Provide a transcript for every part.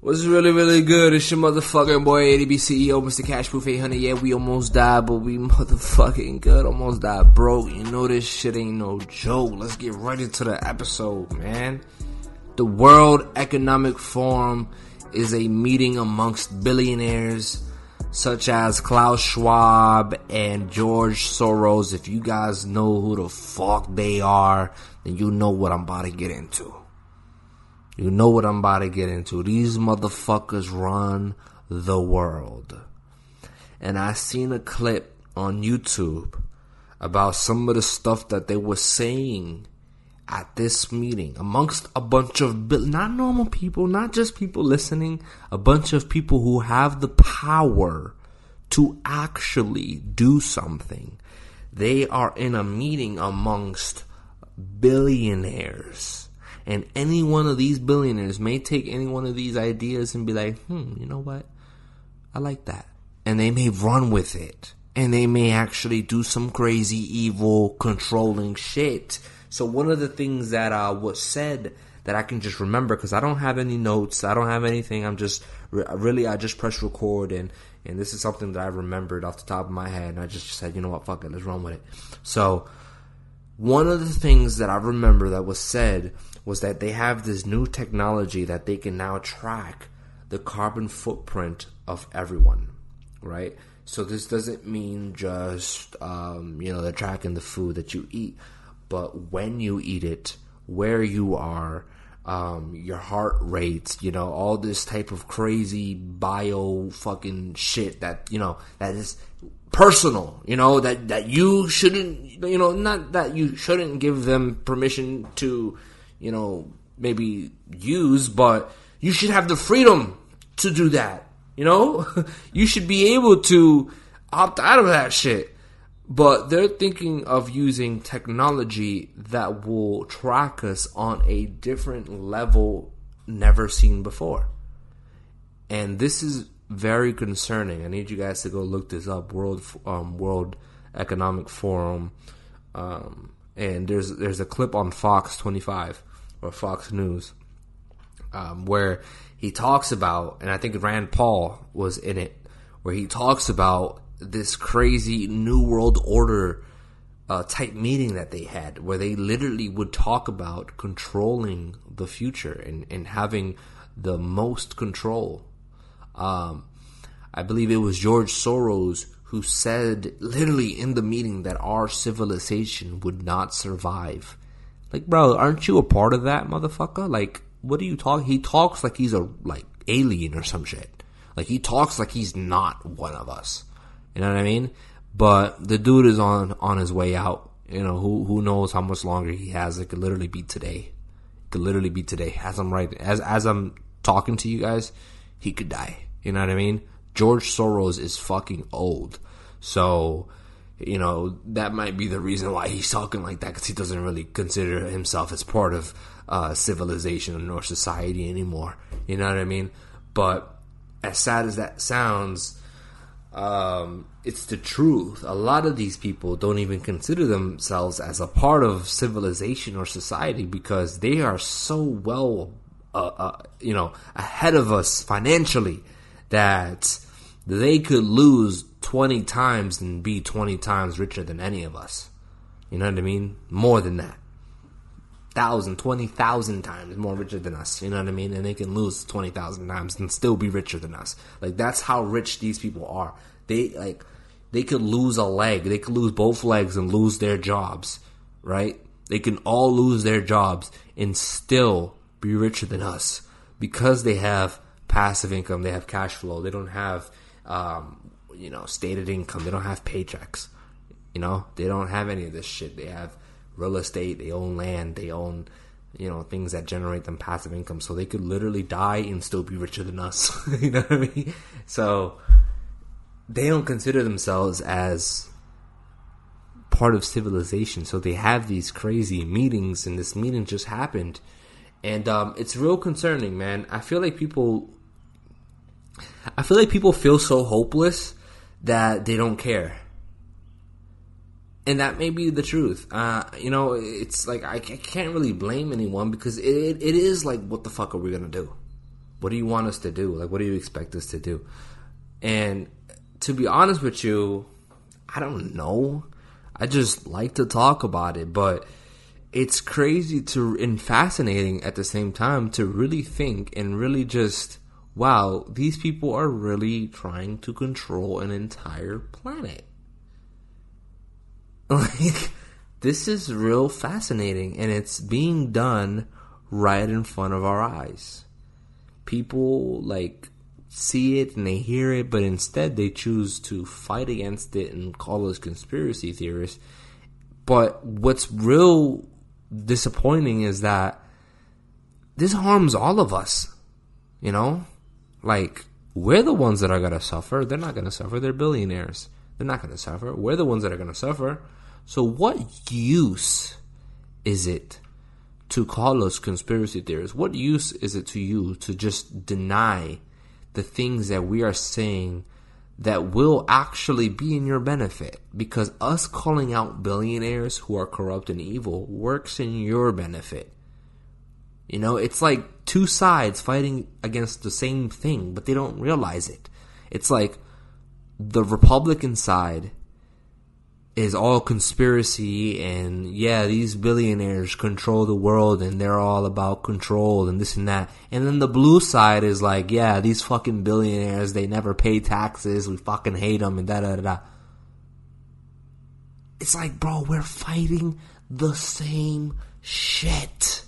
What's really, really good? It's your motherfucking boy, ADB CEO, Mr. Cash Proof 800. Yeah, we almost died, but we motherfucking good. Almost died broke. You know this shit ain't no joke. Let's get right into the episode, man. The World Economic Forum is a meeting amongst billionaires such as Klaus Schwab and George Soros. If you guys know who the fuck they are, then you know what I'm about to get into. You know what I'm about to get into. These motherfuckers run the world. And I seen a clip on YouTube about some of the stuff that they were saying at this meeting amongst a bunch of, not normal people, not just people listening, a bunch of people who have the power to actually do something. They are in a meeting amongst billionaires. And any one of these billionaires may take any one of these ideas and be like, you know what? I like that. And they may run with it. And they may actually do some crazy, evil, controlling shit. So one of the things that was said that I can just remember, because I don't have any notes. I don't have anything. I'm just, I just press record. And this is something that I remembered off the top of my head. And I just said, you know what? Fuck it. Let's run with it. So one of the things that I remember that was said was that they have this new technology that they can now track the carbon footprint of everyone, right? So this doesn't mean just, they're tracking the food that you eat, but when you eat it, where you are, your heart rates, all this type of crazy bio fucking shit that, that is personal, that you shouldn't, not that you shouldn't give them permission to, maybe use, but you should have the freedom to do that, You should be able to opt out of that shit. But they're thinking of using technology that will track us on a different level never seen before. And this is very concerning. I need you guys to go look this up. World Economic Forum. And there's a clip on Fox 25 or Fox News where he talks about, and I think Rand Paul was in it, where he talks about this crazy New World Order type meeting that they had, where they literally would talk about controlling the future and having the most control. I believe it was George Soros who said literally in the meeting that our civilization would not survive. Like, bro, aren't you a part of that, motherfucker? Like, what are you talking? He talks like he's a alien or some shit. Like, he talks like he's not one of us. You know what I mean? But the dude is on his way out. Who knows how much longer he has. It could literally be today. As I'm writing, as I'm talking to you guys, he could die. You know what I mean? George Soros is fucking old. So, that might be the reason why he's talking like that, because he doesn't really consider himself as part of civilization or society anymore. You know what I mean? But as sad as that sounds, it's the truth. A lot of these people don't even consider themselves as a part of civilization or society because they are so well, ahead of us financially that they could lose 20 times and be 20 times richer than any of us. You know what I mean? More than that. 20,000 times more richer than us. You know what I mean? And they can lose 20,000 times and still be richer than us. Like, that's how rich these people are. They could lose a leg. They could lose both legs and lose their jobs, right? They can all lose their jobs and still be richer than us because they have passive income, they have cash flow, they don't have, stated income, they don't have paychecks, they don't have any of this shit. They have real estate, they own land, they own, things that generate them passive income, so they could literally die and still be richer than us, you know what I mean? So they don't consider themselves as part of civilization. So they have these crazy meetings, and this meeting just happened. And it's real concerning, man. I feel like people feel so hopeless that they don't care. And that may be the truth. It's like I can't really blame anyone, because it is like, what the fuck are we going to do? What do you want us to do? Like, what do you expect us to do? And to be honest with you, I don't know. I just like to talk about it, but it's crazy and fascinating at the same time to really think and really just, wow, these people are really trying to control an entire planet. Like, this is real fascinating, and it's being done right in front of our eyes. People, like, see it and they hear it, but instead they choose to fight against it and call us conspiracy theorists. But what's real disappointing is that this harms all of us, you know? Like, we're the ones that are going to suffer. They're not going to suffer. They're billionaires. They're not going to suffer. We're the ones that are going to suffer. So what use is it to call us conspiracy theorists? What use is it to you to just deny the things that we are saying that will actually be in your benefit? Because us calling out billionaires who are corrupt and evil works in your benefit. You know, it's like two sides fighting against the same thing, but they don't realize it. It's like the Republican side is all conspiracy, and yeah, these billionaires control the world, and they're all about control and this and that. And then the blue side is like, yeah, these fucking billionaires, they never pay taxes, we fucking hate them, and da-da-da-da. It's like, bro, we're fighting the same shit.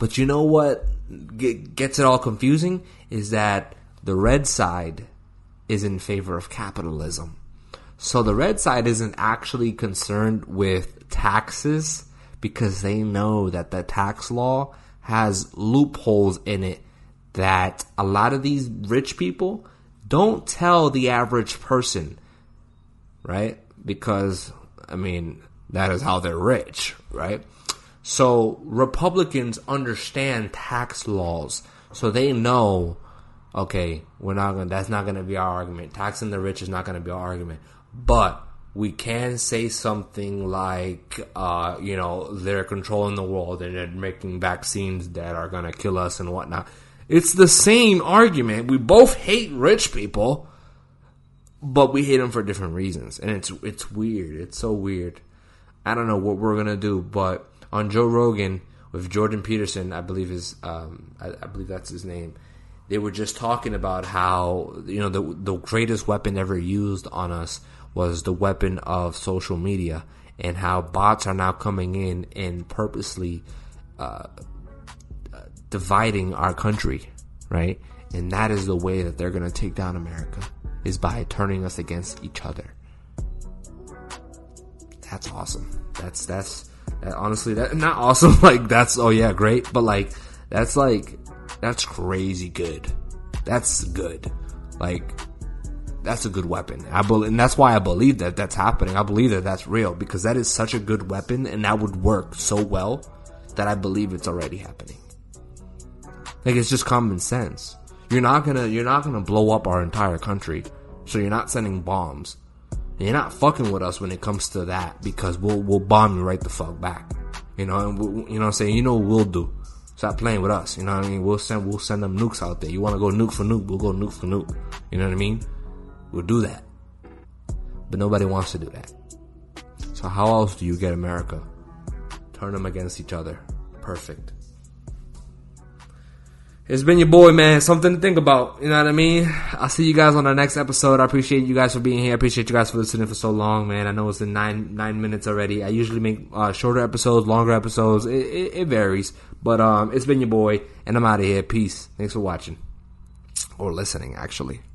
But you know what gets it all confusing is that the red side is in favor of capitalism. So the red side isn't actually concerned with taxes, because they know that the tax law has loopholes in it that a lot of these rich people don't tell the average person, right? Because, I mean, that is how they're rich, right? So Republicans understand tax laws, so they know, okay, that's not going to be our argument. Taxing the rich is not going to be our argument. But we can say something like, they're controlling the world and they're making vaccines that are going to kill us and whatnot. It's the same argument. We both hate rich people, but we hate them for different reasons. And it's weird. It's so weird. I don't know what we're going to do, but on Joe Rogan with Jordan Peterson, I believe I believe that's his name. They were just talking about how, the greatest weapon ever used on us was the weapon of social media, and how bots are now coming in and purposely dividing our country, right? And that is the way that they're going to take down America, is by turning us against each other. That's awesome. That's honestly, that not awesome. Like, that's, oh yeah, great. But like, that's crazy good. That's good. Like, that's a good weapon. And that's why I believe that that's happening. I believe that that's real, because that is such a good weapon, and that would work so well that I believe it's already happening. Like, it's just common sense. You're not gonna blow up our entire country, so you're not sending bombs. And you're not fucking with us when it comes to that, because we'll bomb you right the fuck back. You know what I'm saying? You know what we'll do. Stop playing with us, you know what I mean? We'll send them nukes out there. You want to go nuke for nuke, we'll go nuke for nuke. You know what I mean? We'll do that. But nobody wants to do that. So how else do you get America? Turn them against each other. Perfect. It's been your boy, man. Something to think about, you know what I mean? I'll see you guys on the next episode. I appreciate you guys for being here. I appreciate you guys for listening for so long, man. I know it's been nine minutes already. I usually make shorter episodes, longer episodes. It varies. But it's been your boy, and I'm out of here. Peace. Thanks for watching. Or listening, actually.